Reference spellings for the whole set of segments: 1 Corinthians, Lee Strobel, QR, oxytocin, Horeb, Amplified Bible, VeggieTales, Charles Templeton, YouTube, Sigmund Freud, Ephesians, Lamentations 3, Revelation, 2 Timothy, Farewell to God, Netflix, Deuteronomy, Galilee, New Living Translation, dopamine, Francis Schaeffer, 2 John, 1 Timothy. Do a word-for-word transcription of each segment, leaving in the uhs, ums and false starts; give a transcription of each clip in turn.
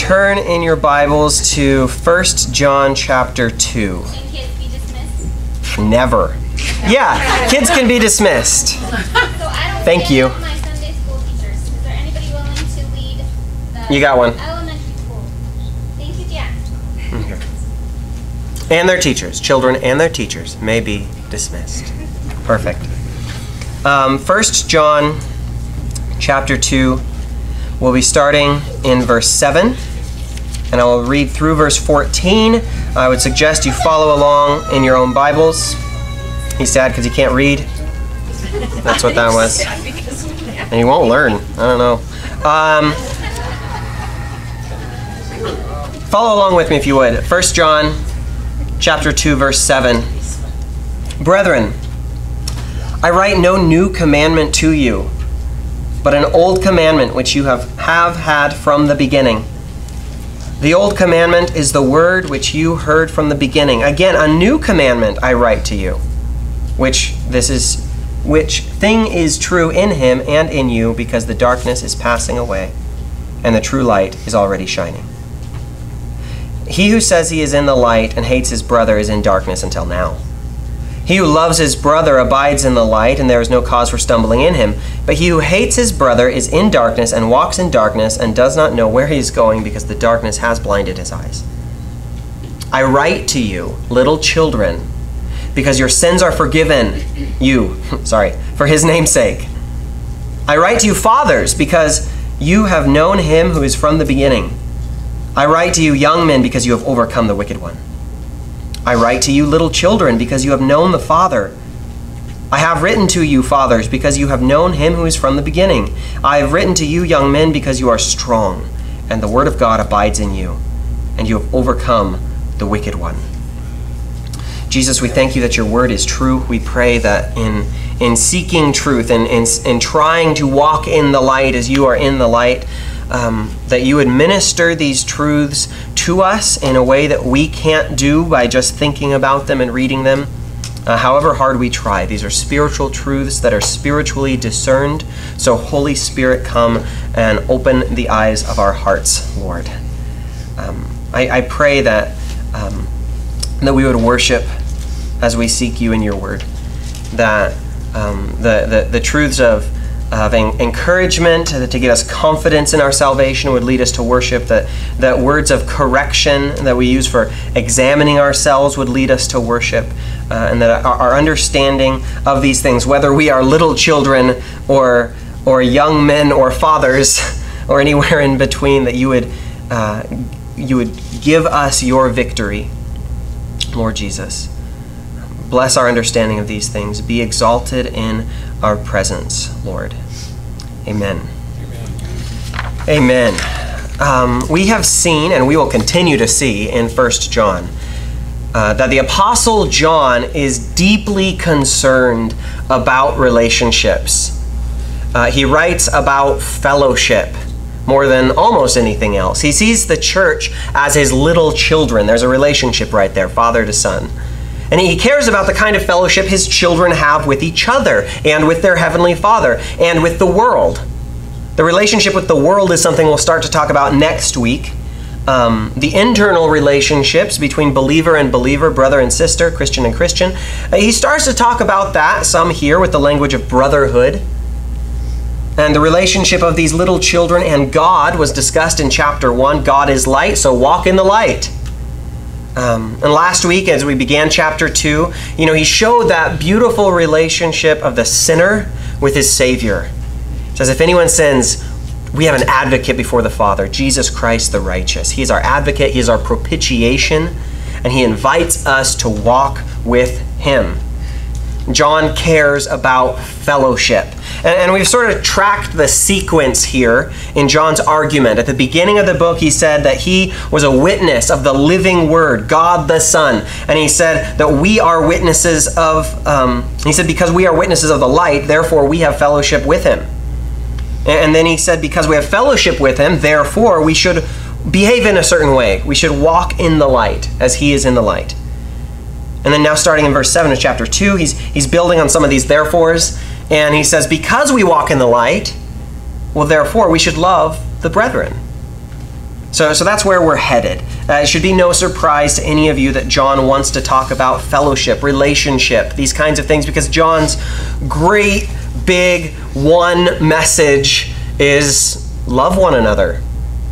turn in your Bibles to First John chapter two. Can kids be dismissed? Never. Yeah, kids can be dismissed. So I don't Thank you. My Sunday school teachers. Is there anybody willing to lead the you got one. Elementary school? Thank you, Jack. Okay. And their teachers. Children and their teachers may be dismissed. Perfect. Um, First John chapter two, we'll be starting in verse seven, and I will read through verse fourteen. I would suggest you follow along in your own Bibles. He's sad because he can't read. That's what that was. And he won't learn. I don't know. Um, follow along with me if you would. First John chapter two, verse seven. Brethren, I write no new commandment to you, but an old commandment which you have, have had from the beginning. The old commandment is the word which you heard from the beginning. Again, a new commandment I write to you, which this is, which thing is true in him and in you, because the darkness is passing away, and the true light is already shining. He who says he is in the light and hates his brother is in darkness until now. He who loves his brother abides in the light, and there is no cause for stumbling in him. But he who hates his brother is in darkness and walks in darkness and does not know where he is going, because the darkness has blinded his eyes. I write to you, little children, because your sins are forgiven you, sorry, for his name's sake. I write to you, fathers, because you have known him who is from the beginning. I write to you, young men, because you have overcome the wicked one. I write to you, little children, because you have known the Father. I have written to you, fathers, because you have known him who is from the beginning. I have written to you, young men, because you are strong, and the word of God abides in you, and you have overcome the wicked one. Jesus, we thank you that your word is true. We pray that in, in seeking truth and in, in, in trying to walk in the light as you are in the light, Um, that you would minister these truths to us in a way that we can't do by just thinking about them and reading them, uh, however hard we try. These are spiritual truths that are spiritually discerned. So Holy Spirit, come and open the eyes of our hearts, Lord. Um, I, I pray that, um, that we would worship as we seek you in your word, that um, the, the, the truths of of encouragement to give us confidence in our salvation would lead us to worship, that, that words of correction that we use for examining ourselves would lead us to worship, uh, and that our, our understanding of these things, whether we are little children or, or young men or fathers or anywhere in between, that you would, uh, you would give us your victory, Lord Jesus. Bless our understanding of these things. Be exalted in our presence, Lord. Amen. Amen. Amen. Um, we have seen, and we will continue to see in First John, uh, that the Apostle John is deeply concerned about relationships. Uh, he writes about fellowship more than almost anything else. He sees the church as his little children. There's a relationship right there, father to son. And he cares about the kind of fellowship his children have with each other and with their heavenly Father and with the world. The relationship with the world is something we'll start to talk about next week. Um, the internal relationships between believer and believer, brother and sister, Christian and Christian. Uh, he starts to talk about that some here with the language of brotherhood. And the relationship of these little children and God was discussed in chapter one. God is light, so walk in the light. Um, and last week, as we began chapter two, you know, he showed that beautiful relationship of the sinner with his Savior. It says, if anyone sins, we have an advocate before the Father, Jesus Christ the righteous. He is our advocate, he is our propitiation, and he invites us to walk with him. John cares about fellowship. And, and we've sort of tracked the sequence here in John's argument. At the beginning of the book, he said that he was a witness of the living Word, God the Son. And he said that we are witnesses of, um, he said, because we are witnesses of the light, therefore we have fellowship with him. And, and then he said, because we have fellowship with him, therefore we should behave in a certain way. We should walk in the light as he is in the light. And then now starting in verse seven of chapter two, he's, he's building on some of these therefores. And he says, because we walk in the light, well, therefore, we should love the brethren. So, so that's where we're headed. Uh, it should be no surprise to any of you that John wants to talk about fellowship, relationship, these kinds of things, because John's great, big, one message is love one another.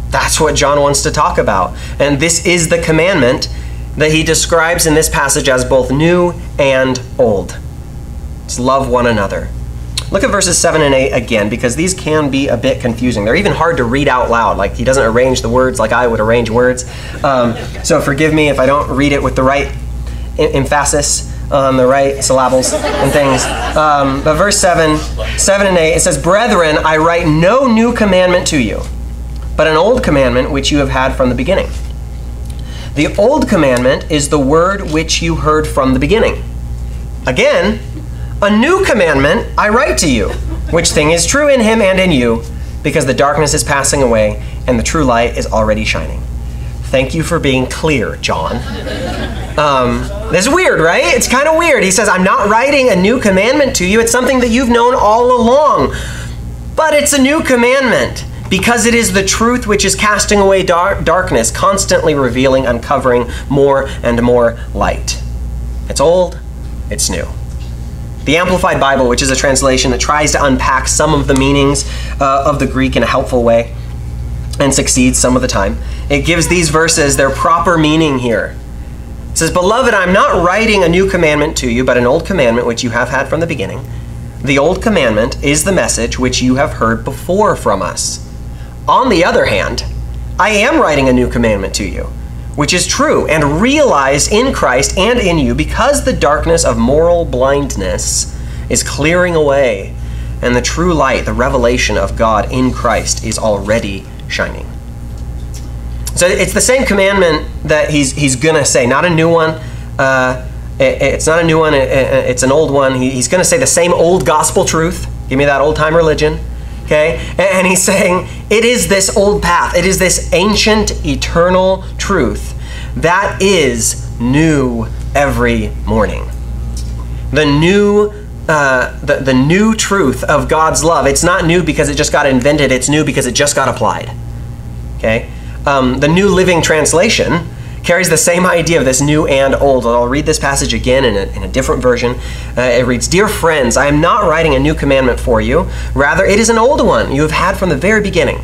That's what John wants to talk about. And this is the commandment that he describes in this passage as both new and old. It's love one another. Look at verses seven and eight again, because these can be a bit confusing. They're even hard to read out loud. Like, he doesn't arrange the words like I would arrange words. Um, so forgive me if I don't read it with the right emphasis on the right syllables and things. Um, but verse seven, seven and eight, it says, "Brethren, I write no new commandment to you, but an old commandment which you have had from the beginning. The old commandment is the word which you heard from the beginning. Again, a new commandment I write to you, which thing is true in him and in you, because the darkness is passing away and the true light is already shining." Thank you for being clear, John. Um, this is weird, right? It's kind of weird. He says, I'm not writing a new commandment to you. It's something that you've known all along. But it's a new commandment because it is the truth which is casting away dar- darkness, constantly revealing, uncovering more and more light. It's old, it's new. The Amplified Bible, which is a translation that tries to unpack some of the meanings uh, of the Greek in a helpful way and succeeds some of the time, it gives these verses their proper meaning here. It says, "Beloved, I'm not writing a new commandment to you, but an old commandment which you have had from the beginning. The old commandment is the message which you have heard before from us. On the other hand, I am writing a new commandment to you, which is true and realized in Christ and in you, because the darkness of moral blindness is clearing away and the true light, the revelation of God in Christ, is already shining." So it's the same commandment that he's he's going to say, not a new one. Uh, it, it's not a new one. It, it, it's an old one. He, he's going to say the same old gospel truth. Give me that old-time religion. Okay? And he's saying, it is this old path. It is this ancient, eternal truth that is new every morning. The new, uh, the, the new truth of God's love. It's not new because it just got invented. It's new because it just got applied. Okay? Um, the New Living Translation carries the same idea of this new and old. And I'll read this passage again in a, in a different version. Uh, it reads, "Dear friends, I am not writing a new commandment for you. Rather, it is an old one you have had from the very beginning.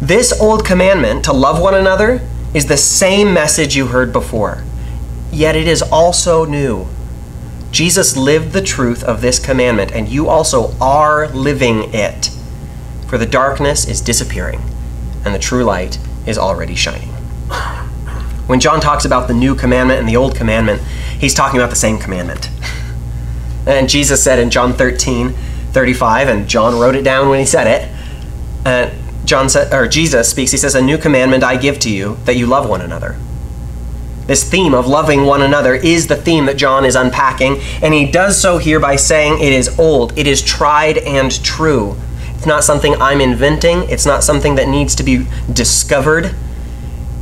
This old commandment, to love one another, is the same message you heard before. Yet it is also new. Jesus lived the truth of this commandment, and you also are living it. For the darkness is disappearing, and the true light is already shining." When John talks about the new commandment and the old commandment, he's talking about the same commandment. And Jesus said in John thirteen thirty-five, and John wrote it down when he said it, and John said, or Jesus speaks, he says, "A new commandment I give to you, that you love one another." This theme of loving one another is the theme that John is unpacking, and he does so here by saying it is old, it is tried and true. It's not something I'm inventing. It's not something that needs to be discovered.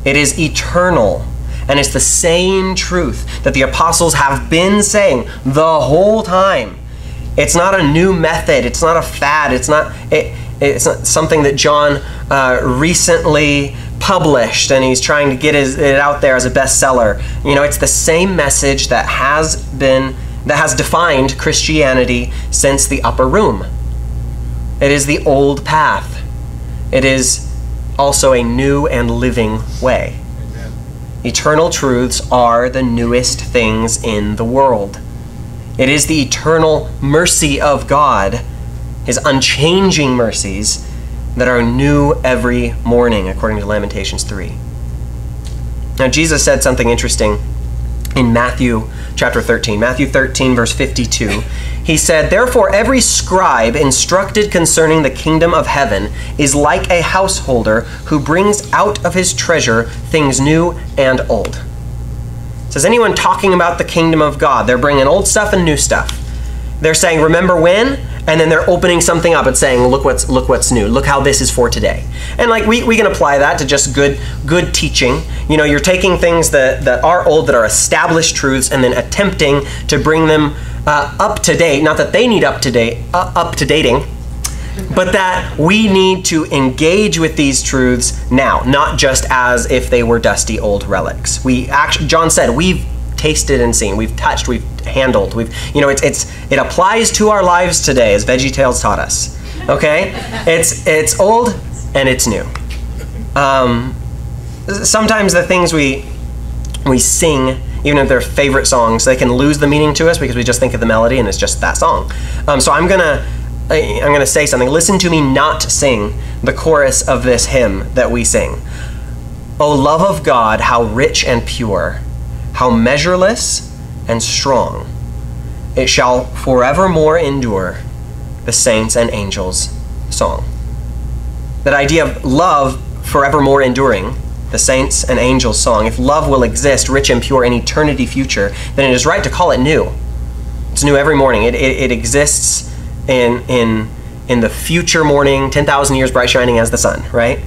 It is eternal, and it's the same truth that the apostles have been saying the whole time. It's not a new method. It's not a fad. It's not it, it's not something that John uh, recently published, and he's trying to get his, it out there as a bestseller. You know, it's the same message that has been that has defined Christianity since the upper room. It is the old path. It is also a new and living way. Amen. Eternal truths are the newest things in the world. It is the eternal mercy of God, his unchanging mercies, that are new every morning, according to Lamentations three. Now, Jesus said something interesting in Matthew chapter thirteen. Matthew thirteen, verse fifty-two. He said, "Therefore every scribe instructed concerning the kingdom of heaven is like a householder who brings out of his treasure things new and old." Says anyone talking about the kingdom of God, they're bringing old stuff and new stuff. They're saying, "Remember when?" And then they're opening something up and saying, "Look what's look what's new. Look how this is for today." And like we, we can apply that to just good good teaching. You know, you're taking things that, that are old, that are established truths, and then attempting to bring them Uh, up to date, not that they need up to date, uh, up to dating, but that we need to engage with these truths now, not just as if they were dusty old relics. We actually, John said, we've tasted and seen, we've touched, we've handled, we've, you know, it's, it's, it applies to our lives today, as VeggieTales taught us, okay? It's, it's old and it's new. Um, sometimes the things we, we sing, even if they're favorite songs, they can lose the meaning to us because we just think of the melody and it's just that song. Um, so I'm gonna, I'm gonna say something. Listen to me not sing the chorus of this hymn that we sing. O love of God, how rich and pure, how measureless and strong. It shall forevermore endure the saints' and angels' song. That idea of love forevermore enduring, the saints' and angels' song. If love will exist, rich and pure, in eternity future, then it is right to call it new. It's new every morning. It, it, it exists in, in, in the future morning, ten thousand years bright shining as the sun, right?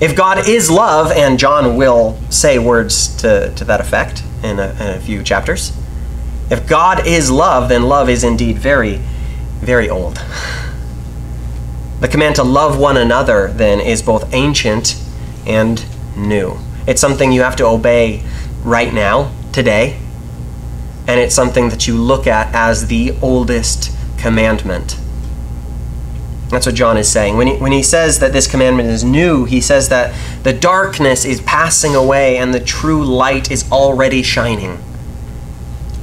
If God is love, and John will say words to, to that effect in a, in a few chapters, if God is love, then love is indeed very, very old. The command to love one another, then, is both ancient and new. It's something you have to obey right now, today, and it's something that you look at as the oldest commandment. That's what John is saying. When he, when he says that this commandment is new, he says that the darkness is passing away and the true light is already shining.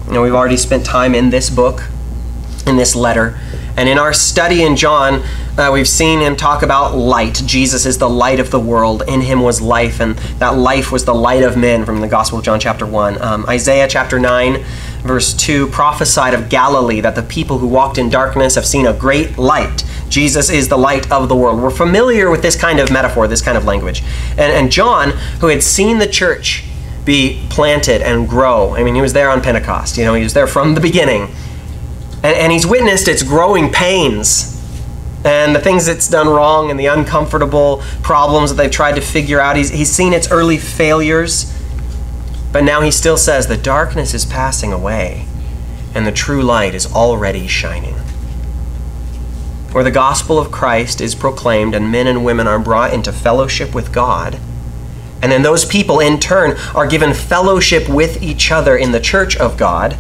You know, we've already spent time in this book, in this letter, and in our study in John, Uh, we've seen him talk about light. Jesus is the light of the world. In him was life, and that life was the light of men, from the Gospel of John chapter one. Um, Isaiah chapter nine, verse two, prophesied of Galilee that the people who walked in darkness have seen a great light. Jesus is the light of the world. We're familiar with this kind of metaphor, this kind of language. And, and John, who had seen the church be planted and grow, I mean, he was there on Pentecost. You know, he was there from the beginning. And, and he's witnessed its growing pains, and the things it's done wrong and the uncomfortable problems that they've tried to figure out. He's, he's seen its early failures, but now he still says the darkness is passing away and the true light is already shining. Where the gospel of Christ is proclaimed and men and women are brought into fellowship with God, and then those people in turn are given fellowship with each other in the church of God,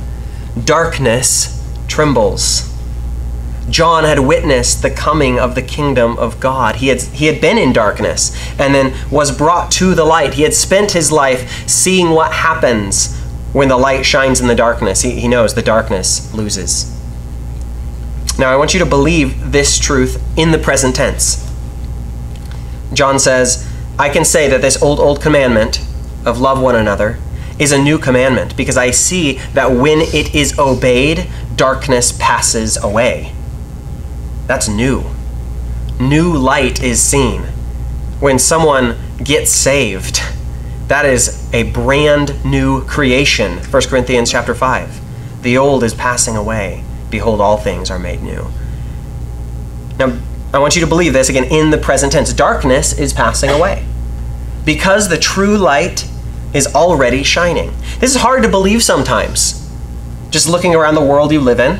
darkness trembles. John had witnessed the coming of the kingdom of God. He had, he had been in darkness and then was brought to the light. He had spent his life seeing what happens when the light shines in the darkness. He, he knows the darkness loses. Now, I want you to believe this truth in the present tense. John says, I can say that this old, old commandment of love one another is a new commandment because I see that when it is obeyed, darkness passes away. That's new. New light is seen. When someone gets saved, that is a brand new creation. First Corinthians chapter five. The old is passing away. Behold, all things are made new. Now, I want you to believe this, again, in the present tense. Darkness is passing away because the true light is already shining. This is hard to believe sometimes, just looking around the world you live in.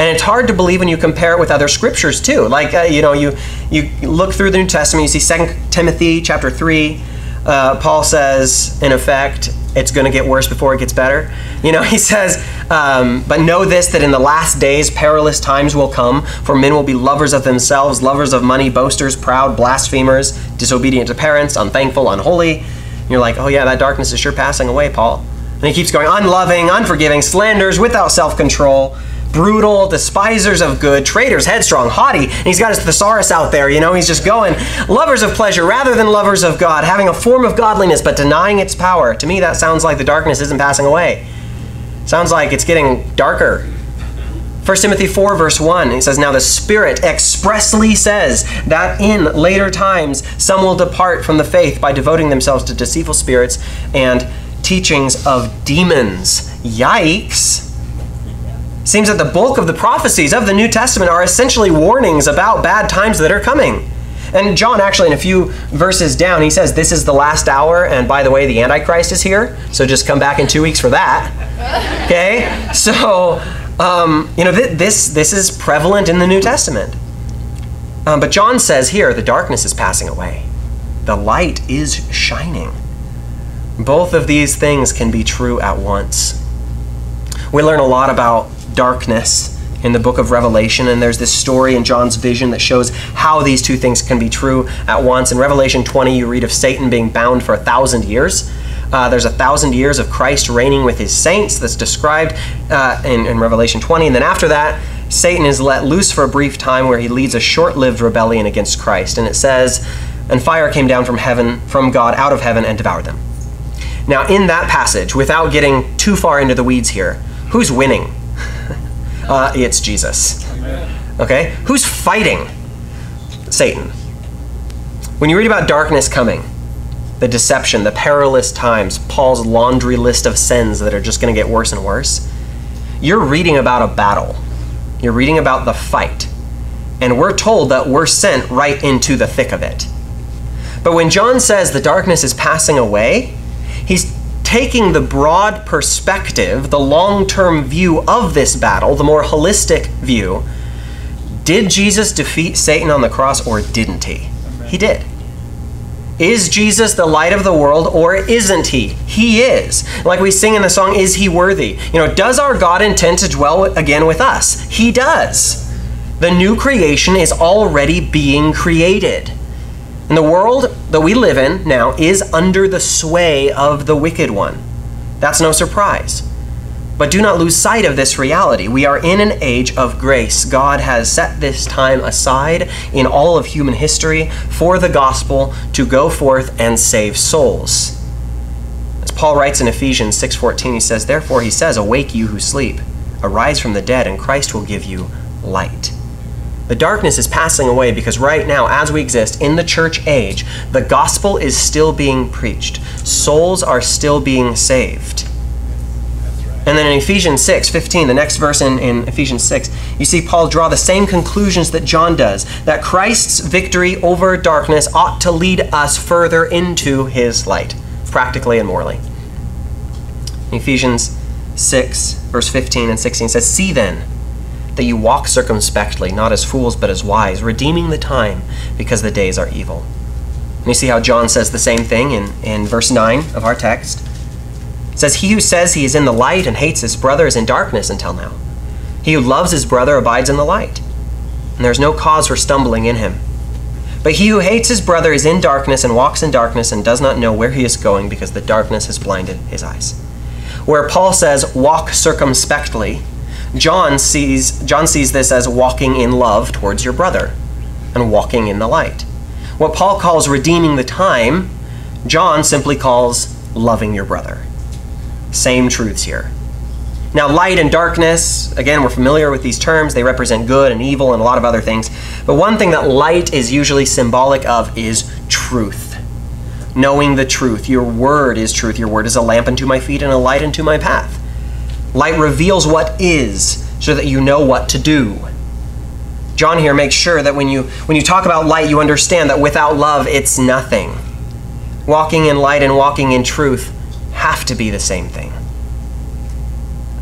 And it's hard to believe when you compare it with other scriptures too. Like, uh, you know, you, you look through the New Testament, you see Second Timothy chapter three, uh, Paul says, in effect, it's gonna get worse before it gets better. You know, he says, um, but know this, that in the last days perilous times will come, for men will be lovers of themselves, lovers of money, boasters, proud, blasphemers, disobedient to parents, unthankful, unholy. And you're like, oh yeah, that darkness is sure passing away, Paul. And he keeps going, unloving, unforgiving, slanders, without self-control, brutal, despisers of good, traitors, headstrong, haughty. And he's got his thesaurus out there, you know, he's just going. Lovers of pleasure rather than lovers of God, having a form of godliness but denying its power. To me, that sounds like the darkness isn't passing away. Sounds like it's getting darker. First Timothy four, verse one, he says, now the Spirit expressly says that in later times some will depart from the faith by devoting themselves to deceitful spirits and teachings of demons. Yikes. Seems that the bulk of the prophecies of the New Testament are essentially warnings about bad times that are coming. And John actually, in a few verses down, he says, this is the last hour, and by the way, the Antichrist is here, so just come back in two weeks for that. Okay? So, um, you know, th this, this is prevalent in the New Testament. Um, but John says here, the darkness is passing away. The light is shining. Both of these things can be true at once. We learn a lot about darkness in the book of Revelation, and there's this story in John's vision that shows how these two things can be true at once. In Revelation twenty, you read of Satan being bound for a thousand years. Uh, there's a thousand years of Christ reigning with his saints that's described uh, in, in Revelation twenty. And then after that, Satan is let loose for a brief time where he leads a short-lived rebellion against Christ. And it says, and fire came down from heaven, from God out of heaven, and devoured them. Now in that passage, without getting too far into the weeds here, who's winning? uh, it's Jesus. Okay? Who's fighting? Satan. When you read about darkness coming, the deception, the perilous times, Paul's laundry list of sins that are just going to get worse and worse, you're reading about a battle. You're reading about the fight. And we're told that we're sent right into the thick of it. But when John says the darkness is passing away, he's taking the broad perspective, the long-term view of this battle, the more holistic view. Did Jesus defeat Satan on the cross, or didn't he? He did. Is Jesus the light of the world, or isn't he? He is. Like we sing in the song, Is He Worthy? You know, does our God intend to dwell again with us? He does. The new creation is already being created. And the world that we live in now is under the sway of the wicked one. That's no surprise. But do not lose sight of this reality. We are in an age of grace. God has set this time aside in all of human history for the gospel to go forth and save souls. As Paul writes in Ephesians six fourteen, he says, therefore he says, awake you who sleep, arise from the dead, and Christ will give you light. The darkness is passing away because right now, as we exist in the church age, the gospel is still being preached. Souls are still being saved. And then in Ephesians six fifteen, the next verse in, in Ephesians six, you see Paul draw the same conclusions that John does, that Christ's victory over darkness ought to lead us further into his light, practically and morally. In Ephesians six, verse fifteen and sixteen says, see then that you walk circumspectly, not as fools but as wise, redeeming the time because the days are evil. And you see how John says the same thing in, in verse nine of our text. It says, he who says he is in the light and hates his brother is in darkness until now. He who loves his brother abides in the light, and there is no cause for stumbling in him. But he who hates his brother is in darkness and walks in darkness and does not know where he is going because the darkness has blinded his eyes. Where Paul says, walk circumspectly, John sees, John sees this as walking in love towards your brother and walking in the light. What Paul calls redeeming the time, John simply calls loving your brother. Same truths here. Now, light and darkness, again, we're familiar with these terms. They represent good and evil and a lot of other things. But one thing that light is usually symbolic of is truth. Knowing the truth. Your word is truth. Your word is a lamp unto my feet and a light unto my path. Light reveals what is so that you know what to do. John here makes sure that when you, when you talk about light, you understand that without love, it's nothing. Walking in light and walking in truth have to be the same thing.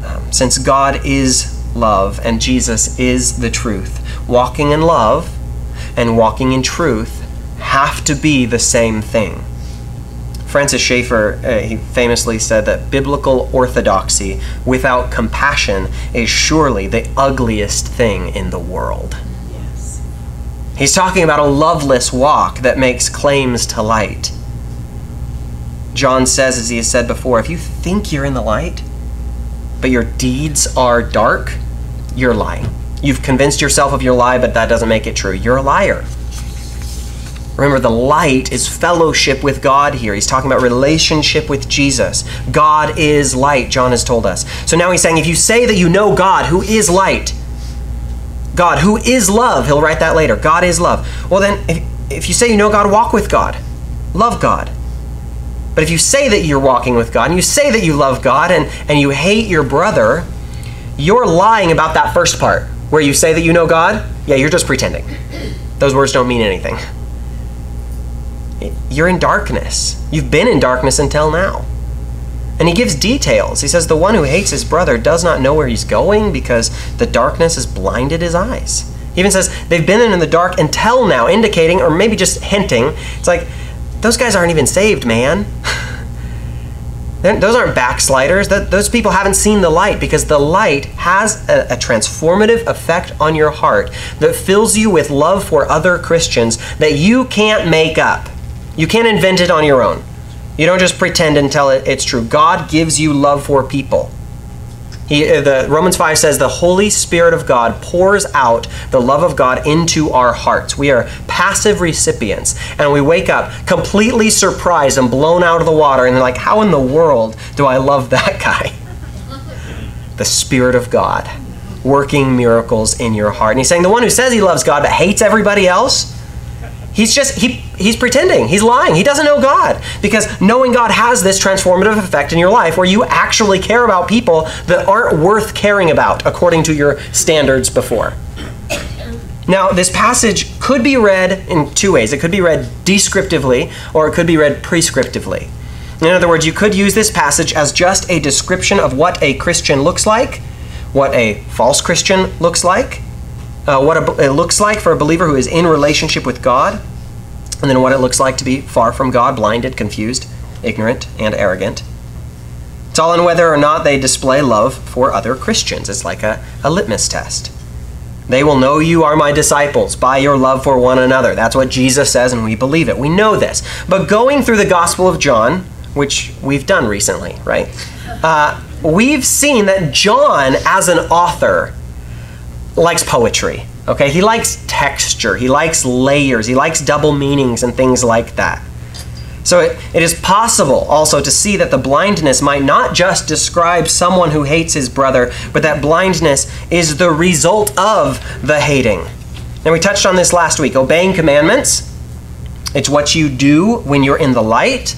Um, since God is love and Jesus is the truth, walking in love and walking in truth have to be the same thing. Francis Schaeffer, uh, he famously said that biblical orthodoxy without compassion is surely the ugliest thing in the world. Yes. He's talking about a loveless walk that makes claims to light. John says, as he has said before, if you think you're in the light, but your deeds are dark, you're lying. You've convinced yourself of your lie, but that doesn't make it true. You're a liar. Remember, the light is fellowship with God here. He's talking about relationship with Jesus. God is light, John has told us. So now he's saying, if you say that you know God, who is light, God, who is love, he'll write that later. God is love. Well, then, if, if you say you know God, walk with God. Love God. But if you say that you're walking with God, and you say that you love God, and, and you hate your brother, you're lying about that first part, where you say that you know God. Yeah, you're just pretending. Those words don't mean anything. You're in darkness. You've been in darkness until now. And he gives details. He says, the one who hates his brother does not know where he's going because the darkness has blinded his eyes. He even says, they've been in the dark until now, indicating, or maybe just hinting, it's like, those guys aren't even saved, man. Those aren't backsliders. Those people haven't seen the light, because the light has a, a transformative effect on your heart that fills you with love for other Christians that you can't make up. You can't invent it on your own. You don't just pretend until it, it's true. God gives you love for people. He, the Romans five says, the Holy Spirit of God pours out the love of God into our hearts. We are passive recipients, and we wake up completely surprised and blown out of the water, and they're like, how in the world do I love that guy? The Spirit of God working miracles in your heart. And he's saying the one who says he loves God but hates everybody else, He's just, he, he's pretending, he's lying, he doesn't know God. Because knowing God has this transformative effect in your life where you actually care about people that aren't worth caring about according to your standards before. Now, this passage could be read in two ways. It could be read descriptively, or it could be read prescriptively. In other words, you could use this passage as just a description of what a Christian looks like, what a false Christian looks like, Uh, what it looks like for a believer who is in relationship with God, and then what it looks like to be far from God, blinded, confused, ignorant, and arrogant. It's all in whether or not they display love for other Christians. It's like a, a litmus test. They will know you are my disciples by your love for one another. That's what Jesus says, and we believe it. We know this. But going through the Gospel of John, which we've done recently, right? Uh, we've seen that John, as an author, likes poetry, okay? He likes texture, he likes layers, he likes double meanings and things like that. So it, it is possible also to see that the blindness might not just describe someone who hates his brother, but that blindness is the result of the hating. And we touched on this last week, obeying commandments. It's what you do when you're in the light,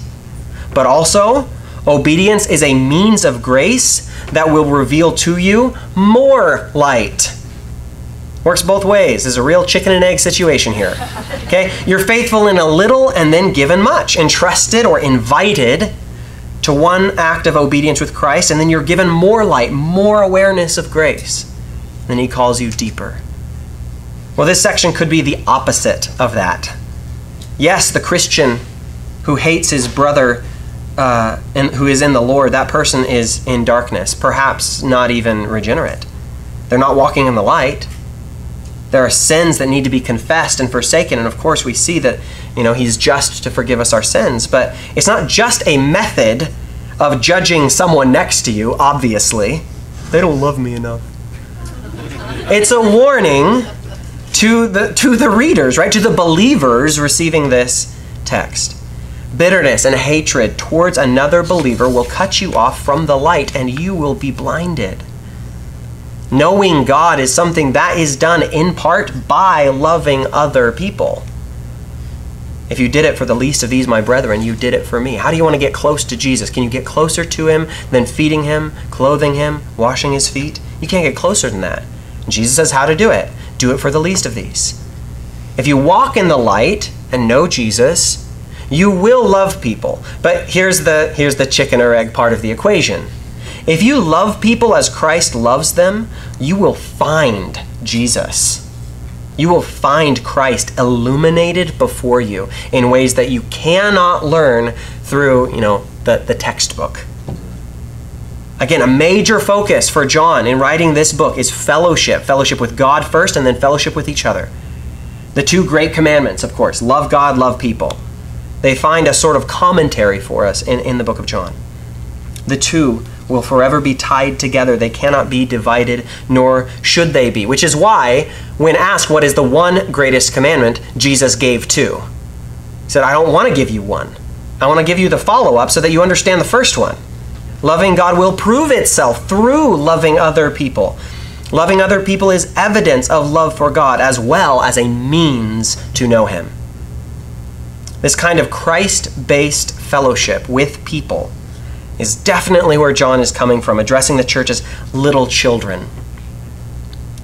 but also obedience is a means of grace that will reveal to you more light. Works both ways. There's a real chicken and egg situation here. Okay? You're faithful in a little and then given much, entrusted or invited to one act of obedience with Christ, and then you're given more light, more awareness of grace. Then he calls you deeper. Well, this section could be the opposite of that. Yes, the Christian who hates his brother uh, and who is in the Lord, that person is in darkness, perhaps not even regenerate. They're not walking in the light. There are sins that need to be confessed and forsaken, and of course we see that, you know, he's just to forgive us our sins, but it's not just a method of judging someone next to you, obviously. They don't love me enough. It's a warning to the, to the readers, right, to the believers receiving this text. Bitterness and hatred towards another believer will cut you off from the light, and you will be blinded. Knowing God is something that is done in part by loving other people. If you did it for the least of these, my brethren, you did it for me. How do you want to get close to Jesus? Can you get closer to him than feeding him, clothing him, washing his feet? You can't get closer than that. Jesus says how to do it. Do it for the least of these. If you walk in the light and know Jesus, you will love people. But here's the, here's the chicken or egg part of the equation. If you love people as Christ loves them, you will find Jesus. You will find Christ illuminated before you in ways that you cannot learn through, you know, the, the textbook. Again, a major focus for John in writing this book is fellowship. Fellowship with God first, and then fellowship with each other. The two great commandments, of course, love God, love people. They find a sort of commentary for us in, in the book of John. The two will forever be tied together. They cannot be divided, nor should they be. Which is why, when asked what is the one greatest commandment, Jesus gave two. He said, I don't want to give you one. I want to give you the follow-up so that you understand the first one. Loving God will prove itself through loving other people. Loving other people is evidence of love for God, as well as a means to know him. This kind of Christ-based fellowship with people is definitely where John is coming from, addressing the church as little children.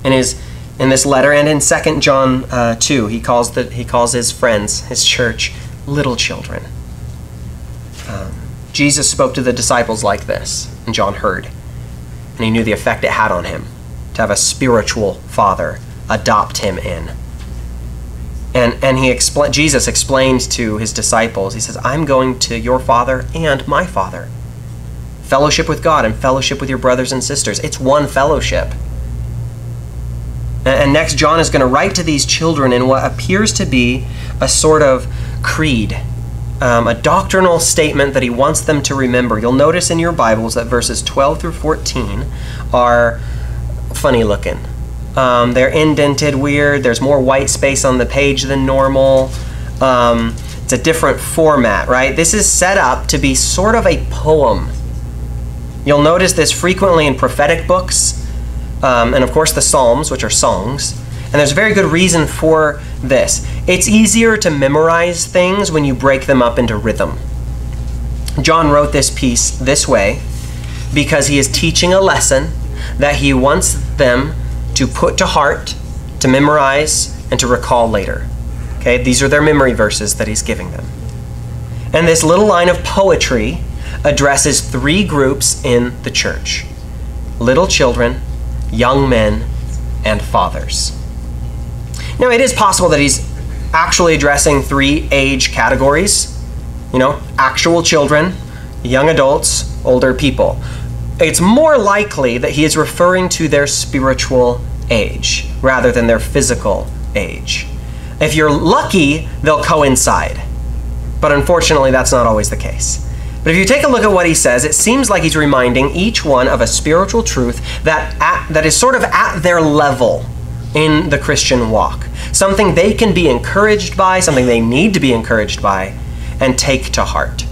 In his in this letter and in Second John uh, two, he calls the he calls his friends, his church, little children. Um, Jesus spoke to the disciples like this, and John heard, and he knew the effect it had on him to have a spiritual father adopt him in. And, and he expl- Jesus explained to his disciples, he says, I'm going to your Father and my Father. Fellowship with God and fellowship with your brothers and sisters. It's one fellowship. And next, John is going to write to these children in what appears to be a sort of creed, um, a doctrinal statement that he wants them to remember. You'll notice in your Bibles that verses twelve through fourteen are funny looking. Um, they're indented weird. There's more white space on the page than normal. Um, it's a different format, right? This is set up to be sort of a poem. You'll notice this frequently in prophetic books, um, and of course the Psalms, which are songs. And there's a very good reason for this. It's easier to memorize things when you break them up into rhythm. John wrote this piece this way because he is teaching a lesson that he wants them to put to heart, to memorize, and to recall later. Okay, these are their memory verses that he's giving them. And this little line of poetry addresses three groups in the church: little children, young men, and fathers. Now, it is possible that he's actually addressing three age categories, you know, actual children, young adults, older people. It's more likely that he is referring to their spiritual age rather than their physical age. If you're lucky, they'll coincide, but unfortunately, that's not always the case. But if you take a look at what he says, it seems like he's reminding each one of a spiritual truth that at, that is sort of at their level in the Christian walk, something they can be encouraged by, something they need to be encouraged by, and take to heart.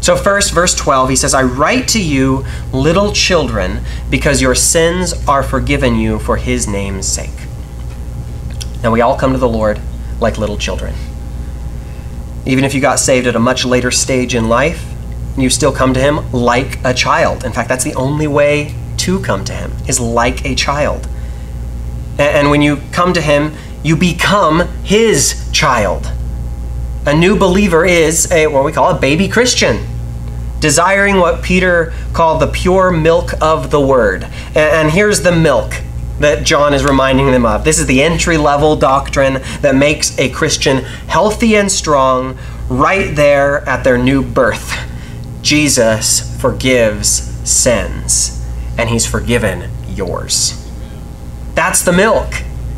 So first, verse twelve, he says, I write to you, little children, because your sins are forgiven you for his name's sake. Now, we all come to the Lord like little children. Even if you got saved at a much later stage in life, you still come to him like a child. In fact, that's the only way to come to him, is like a child. And when you come to him, you become his child. A new believer is a, what we call a baby Christian, desiring what Peter called the pure milk of the word. And here's the milk that John is reminding them of. This is the entry-level doctrine that makes a Christian healthy and strong right there at their new birth. Jesus forgives sins, and he's forgiven yours. That's the milk.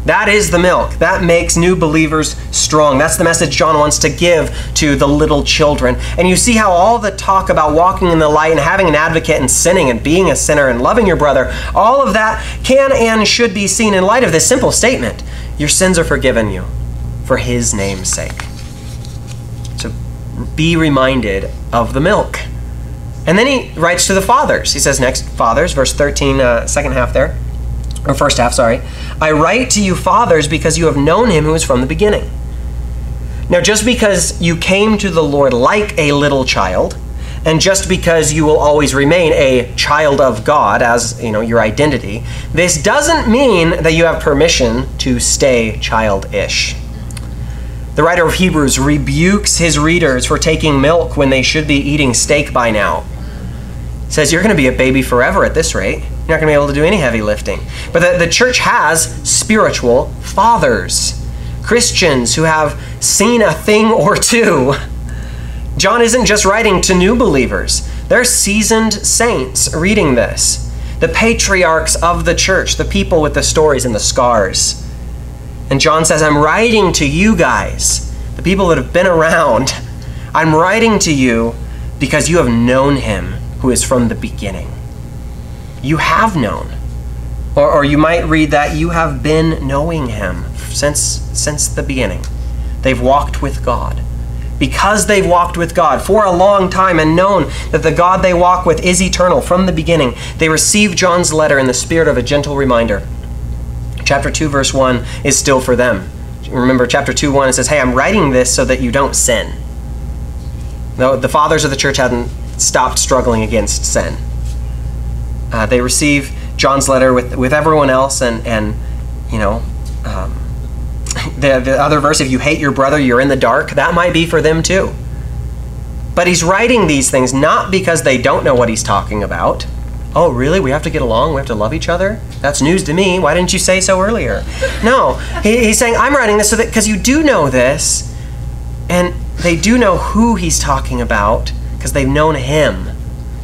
That is the milk. That makes new believers strong. That's the message John wants to give to the little children. And you see how all the talk about walking in the light and having an advocate and sinning and being a sinner and loving your brother, all of that can and should be seen in light of this simple statement. Your sins are forgiven you for his name's sake. So be reminded of the milk. And then he writes to the fathers. He says next, fathers, verse thirteen, uh, second half there. Or first half, sorry. I write to you, fathers, because you have known him who is from the beginning. Now, just because you came to the Lord like a little child, and just because you will always remain a child of God as, you know, your identity, this doesn't mean that you have permission to stay childish. The writer of Hebrews rebukes his readers for taking milk when they should be eating steak by now. He says, you're going to be a baby forever at this rate. You're not going to be able to do any heavy lifting. But the, the church has spiritual fathers, Christians who have seen a thing or two. John isn't just writing to new believers. They're seasoned saints reading this. The patriarchs of the church, the people with the stories and the scars. And John says, I'm writing to you guys, the people that have been around. I'm writing to you because you have known him who is from the beginning. You have known, or, or you might read that you have been knowing him since, since the beginning. They've walked with God. Because they've walked with God for a long time and known that the God they walk with is eternal from the beginning, they receive John's letter in the spirit of a gentle reminder. Chapter two, verse one is still for them. Remember, chapter two, one, it says, hey, I'm writing this so that you don't sin. No, the fathers of the church hadn't stopped struggling against sin. Uh, they receive John's letter with, with everyone else, and, and you know, um, the, the other verse, if you hate your brother, you're in the dark, that might be for them too. But he's writing these things not because they don't know what he's talking about, Oh, really? We have to get along? We have to love each other? That's news to me. Why didn't you say so earlier? No. He, he's saying, I'm writing this so that because you do know this, and they do know who he's talking about because they've known him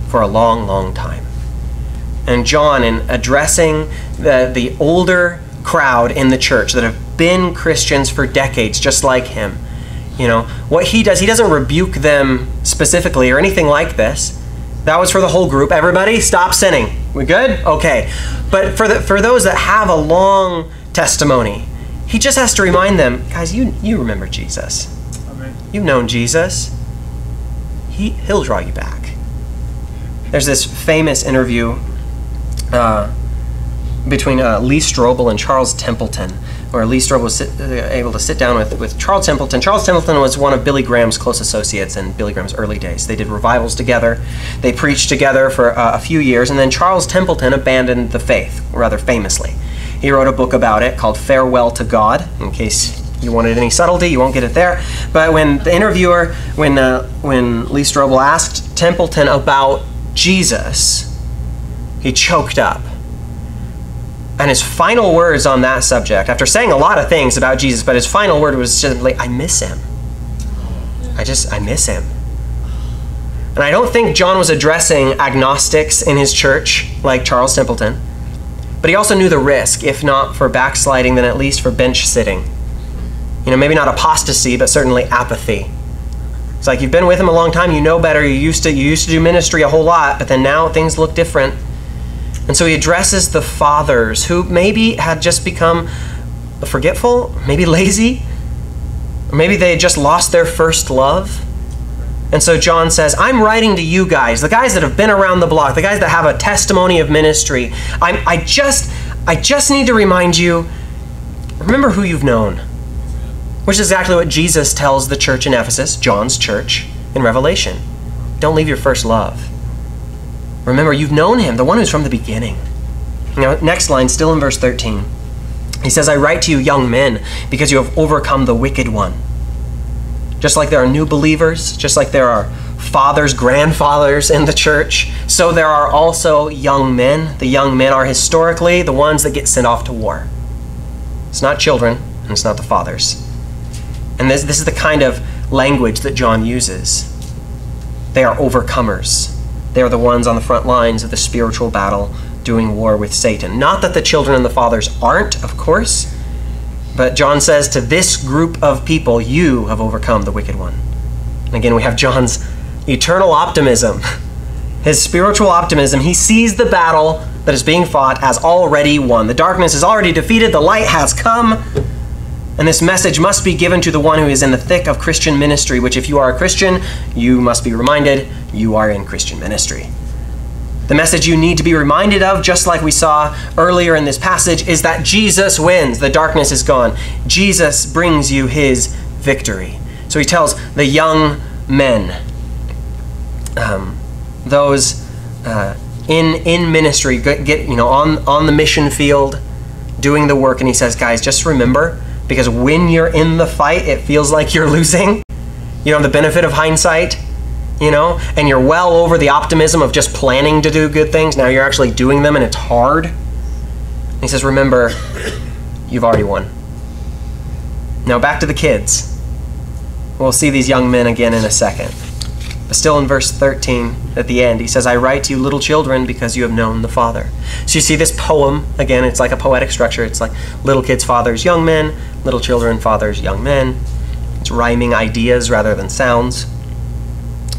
for a long, long time. And John, in addressing the, the older crowd in the church that have been Christians for decades, just like him, you know, what he does, he doesn't rebuke them specifically or anything like this. That was for the whole group. Everybody, stop sinning. We good? Okay. But for the, for those that have a long testimony, he just has to remind them, guys, you, you remember Jesus. Amen. You've known Jesus. He, he'll draw you back. There's this famous interview uh, between uh, Lee Strobel and Charles Templeton, where Lee Strobel was sit, uh, able to sit down with, with Charles Templeton. Charles Templeton was one of Billy Graham's close associates in Billy Graham's early days. They did revivals together. They preached together for uh, a few years, and then Charles Templeton abandoned the faith, rather famously. He wrote a book about it called Farewell to God, in case you wanted any subtlety, you won't get it there. But when the interviewer, when, uh, when Lee Strobel asked Templeton about Jesus, he choked up. And his final words on that subject, after saying a lot of things about Jesus, but his final word was simply, I miss him. I just, I miss him. And I don't think John was addressing agnostics in his church, like Charles Templeton. But he also knew the risk, if not for backsliding, then at least for bench sitting. You know, maybe not apostasy, but certainly apathy. It's like you've been with him a long time, you know better, you used to, you used to do ministry a whole lot, but then now things look different. And so he addresses the fathers who maybe had just become forgetful, maybe lazy, or maybe they had just lost their first love. And so John says, I'm writing to you guys, the guys that have been around the block, the guys that have a testimony of ministry. I'm, I just, I just need to remind you, remember who you've known, which is exactly what Jesus tells the church in Ephesus, John's church in Revelation. Don't leave your first love. Remember, you've known him, the one who's from the beginning. Now, next line, still in verse thirteen. He says, I write to you, young men, because you have overcome the wicked one. Just like there are new believers, just like there are fathers, grandfathers in the church, so there are also young men. The young men are historically the ones that get sent off to war. It's not children, and it's not the fathers. And this, this is the kind of language that John uses. They are overcomers. They are the ones on the front lines of the spiritual battle doing war with Satan. Not that the children and the fathers aren't, of course, but John says to this group of people, you have overcome the wicked one. And again, we have John's eternal optimism, his spiritual optimism. He sees the battle that is being fought as already won. The darkness is already defeated. The light has come. And this message must be given to the one who is in the thick of Christian ministry, which if you are a Christian, you must be reminded you are in Christian ministry. The message you need to be reminded of, just like we saw earlier in this passage, is that Jesus wins. The darkness is gone. Jesus brings you his victory. So he tells the young men, um, those uh, in in ministry, get, get you know on on the mission field, doing the work, and he says, guys, just remember. Because when you're in the fight, it feels like you're losing. You don't have the benefit of hindsight, you know, and you're well over the optimism of just planning to do good things. Now you're actually doing them and it's hard. And he says, remember, you've already won. Now back to the kids. We'll see these young men again in a second. But still in verse thirteen at the end, he says, I write to you little children because you have known the Father. So you see this poem, again, it's like a poetic structure. It's like little kids, fathers, young men, little children, fathers, young men. It's rhyming ideas rather than sounds.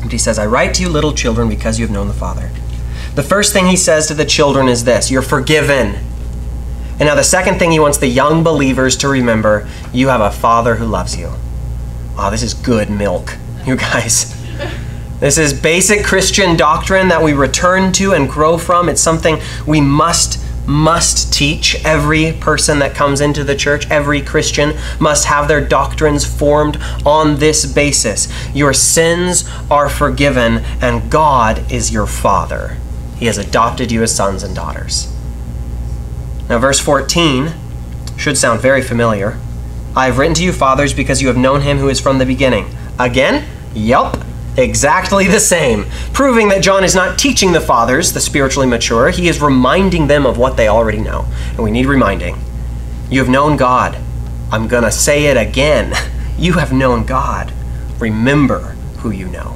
But he says, I write to you little children because you have known the Father. The first thing he says to the children is this, you're forgiven. And now the second thing he wants the young believers to remember, you have a Father who loves you. Oh, this is good milk, you guys. This is basic Christian doctrine that we return to and grow from. It's something we must, must teach. Every person that comes into the church, every Christian must have their doctrines formed on this basis. Your sins are forgiven and God is your Father. He has adopted you as sons and daughters. Now verse fourteen should sound very familiar. I have written to you, fathers, because you have known him who is from the beginning. Again? Yup. exactly the same, proving that John is not teaching the fathers, the spiritually mature. He is reminding them of what they already know, and we need reminding. You have known God. I'm going to say it again. You have known God. Remember who you know.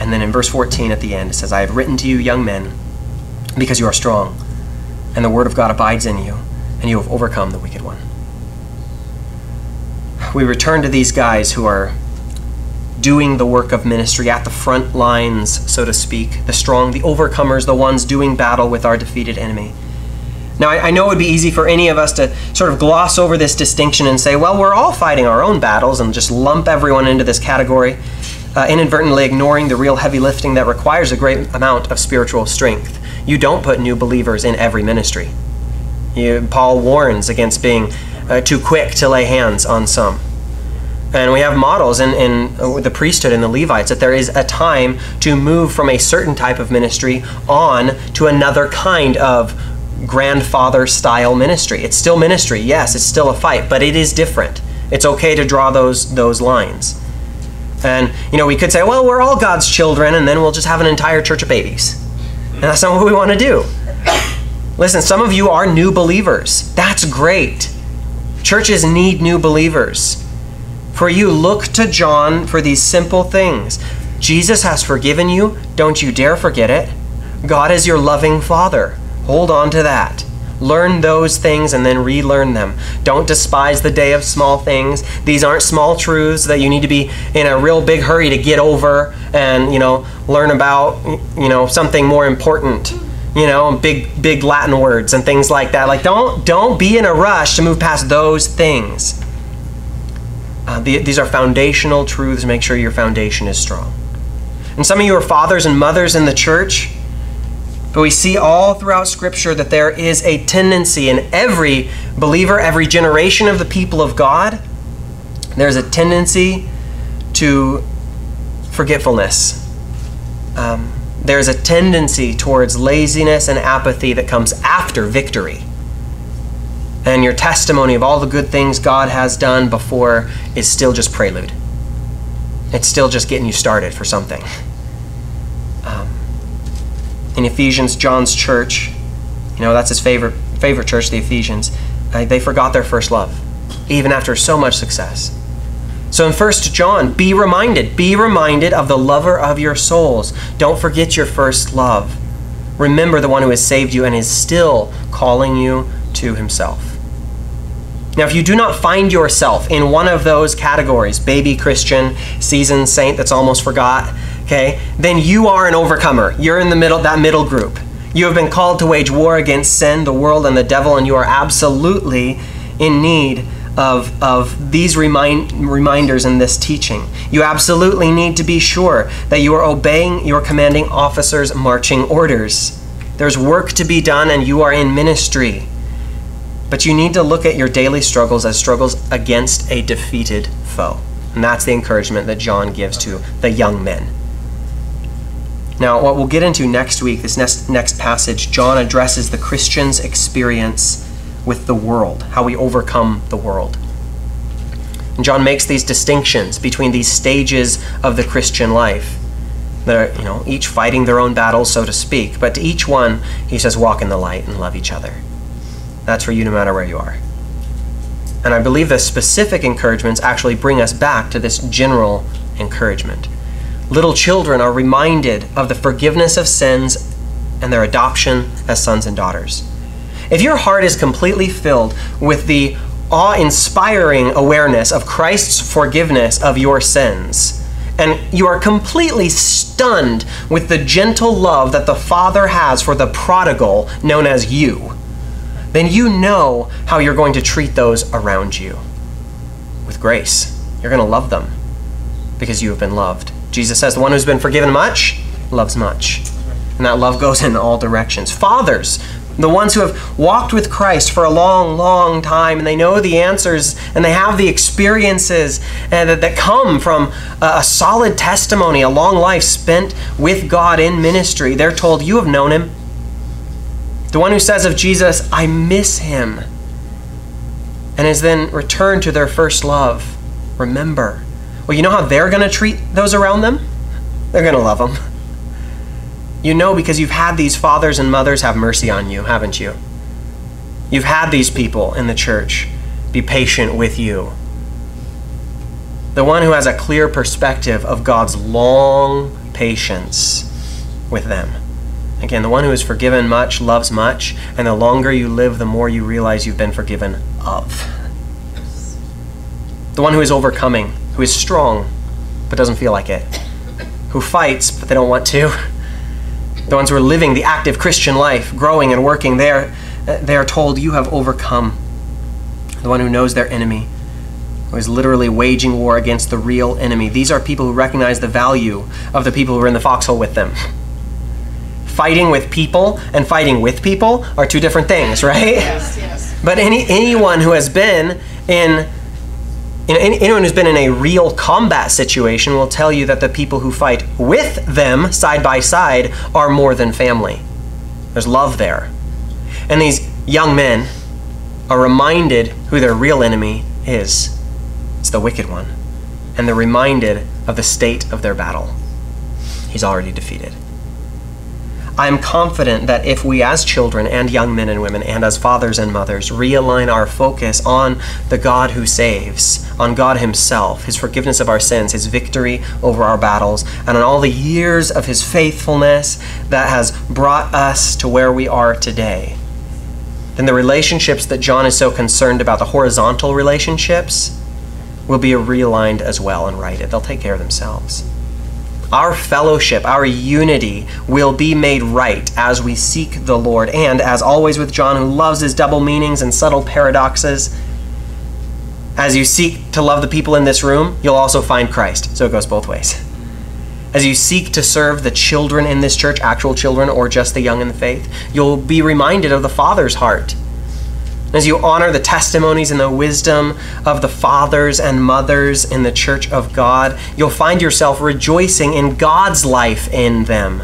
And then in verse fourteen at the end, it says, I have written to you, young men, because you are strong, and the word of God abides in you, and you have overcome the wicked one. We return to these guys who are doing the work of ministry at the front lines, so to speak, the strong, the overcomers, the ones doing battle with our defeated enemy. Now, I, I know it would be easy for any of us to sort of gloss over this distinction and say, well, we're all fighting our own battles, and just lump everyone into this category, uh, inadvertently ignoring the real heavy lifting that requires a great amount of spiritual strength. You don't put new believers in every ministry. You, Paul warns against being uh, too quick to lay hands on some. And we have models in, in the priesthood and the Levites that there is a time to move from a certain type of ministry on to another kind of grandfather-style ministry. It's still ministry, yes, it's still a fight, but it is different. It's okay to draw those, those lines. And, you know, we could say, well, we're all God's children, and then we'll just have an entire church of babies. And that's not what we want to do. Listen, some of you are new believers. That's great. Churches need new believers. For you, look to John for these simple things. Jesus has forgiven you. Don't you dare forget it. God is your loving Father. Hold on to that. Learn those things and then relearn them. Don't despise the day of small things. These aren't small truths that you need to be in a real big hurry to get over and, you know, learn about, you know, something more important, you know, big big Latin words and things like that. Like, don't don't be in a rush to move past those things. Uh, the, these are foundational truths. Make sure your foundation is strong. And some of you are fathers and mothers in the church. But we see all throughout Scripture that there is a tendency in every believer, every generation of the people of God, there's a tendency to forgetfulness. Um, there's a tendency towards laziness and apathy that comes after victory. And your testimony of all the good things God has done before is still just prelude. It's still just getting you started for something. Um, in Ephesians, John's church, you know, that's his favorite favorite church, the Ephesians, uh, they forgot their first love, even after so much success. So in First John, be reminded, be reminded of the lover of your souls. Don't forget your first love. Remember the one who has saved you and is still calling you to himself. Now, if you do not find yourself in one of those categories, baby Christian, seasoned saint that's almost forgot, okay, then you are an overcomer. You're in the middle, that middle group. You have been called to wage war against sin, the world, and the devil, and you are absolutely in need of, of these remind, reminders and this teaching. You absolutely need to be sure that you are obeying your commanding officer's marching orders. There's work to be done, and you are in ministry. But you need to look at your daily struggles as struggles against a defeated foe. And that's the encouragement that John gives to the young men. Now, what we'll get into next week, this next, next passage, John addresses the Christian's experience with the world, how we overcome the world. And John makes these distinctions between these stages of the Christian life. They're, you know, each fighting their own battles, so to speak. But to each one, he says, walk in the light and love each other. That's for you no matter where you are. And I believe the specific encouragements actually bring us back to this general encouragement. Little children are reminded of the forgiveness of sins and their adoption as sons and daughters. If your heart is completely filled with the awe-inspiring awareness of Christ's forgiveness of your sins, and you are completely stunned with the gentle love that the Father has for the prodigal known as you, then you know how you're going to treat those around you. With grace, you're going to love them because you have been loved. Jesus says, the one who's been forgiven much loves much. And that love goes in all directions. Fathers, the ones who have walked with Christ for a long, long time, and they know the answers, and they have the experiences that come from a solid testimony, a long life spent with God in ministry. They're told, you have known him. The one who says of Jesus, I miss him, and is then returned to their first love. Remember. Well, you know how they're going to treat those around them? they're going to love them. You know, because you've had these fathers and mothers have mercy on you, haven't you? You've had these people in the church be patient with you. The one who has a clear perspective of God's long patience with them. Again, the one who is forgiven much loves much, and the longer you live, the more you realize you've been forgiven of. The one who is overcoming, who is strong, but doesn't feel like it, who fights, but they don't want to. The ones who are living the active Christian life, growing and working, they are, they are told, you have overcome. The one who knows their enemy, who is literally waging war against the real enemy. These are people who recognize the value of the people who are in the foxhole with them. Fighting with people and fighting with people are two different things, right? Yes, yes. But any anyone who has been in, in anyone who's been in a real combat situation will tell you that the people who fight with them side by side are more than family. There's love there. And these young men are reminded who their real enemy is. It's the wicked one. And they're reminded of the state of their battle. He's already defeated. I'm confident that if we as children and young men and women and as fathers and mothers realign our focus on the God who saves, on God himself, his forgiveness of our sins, his victory over our battles, and on all the years of his faithfulness that has brought us to where we are today, then the relationships that John is so concerned about, the horizontal relationships, will be realigned as well and righted. They'll take care of themselves. Our fellowship, our unity will be made right as we seek the Lord. And as always with John, who loves his double meanings and subtle paradoxes, as you seek to love the people in this room, you'll also find Christ. So it goes both ways. As you seek to serve the children in this church, actual children or just the young in the faith, you'll be reminded of the Father's heart. As you honor the testimonies and the wisdom of the fathers and mothers in the church of God, you'll find yourself rejoicing in God's life in them.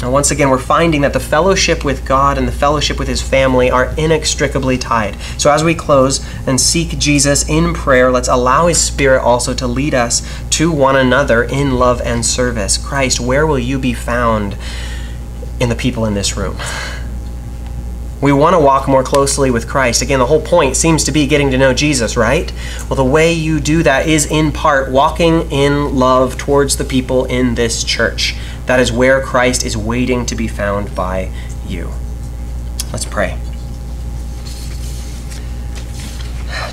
Now, once again, we're finding that the fellowship with God and the fellowship with his family are inextricably tied. So as we close and seek Jesus in prayer, let's allow his Spirit also to lead us to one another in love and service. Christ, where will you be found in the people in this room? We want to walk more closely with Christ. Again, the whole point seems to be getting to know Jesus, right? Well, the way you do that is in part walking in love towards the people in this church. That is where Christ is waiting to be found by you. Let's pray.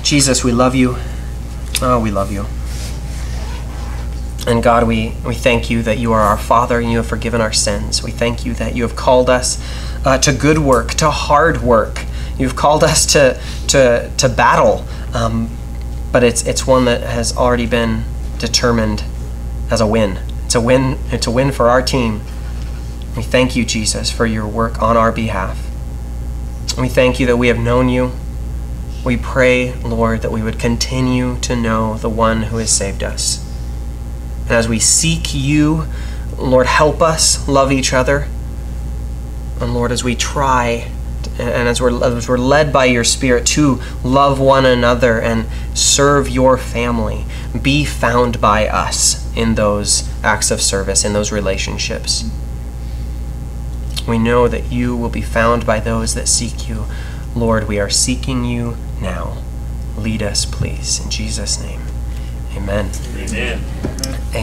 Jesus, we love you. Oh, we love you. And God, we, we thank you that you are our Father and you have forgiven our sins. We thank you that you have called us Uh, to good work, to hard work. You've called us to to to battle, um, but it's it's one that has already been determined as a win. It's a win. It's a win for our team. We thank you, Jesus, for your work on our behalf. We thank you that we have known you. We pray, Lord, that we would continue to know the one who has saved us. And as we seek you, Lord, help us love each other. And Lord, as we try and as we're, as we're led by your Spirit to love one another and serve your family, be found by us in those acts of service, in those relationships. We know that you will be found by those that seek you. Lord, we are seeking you now. Lead us, please. In Jesus' name, amen. Amen. Amen.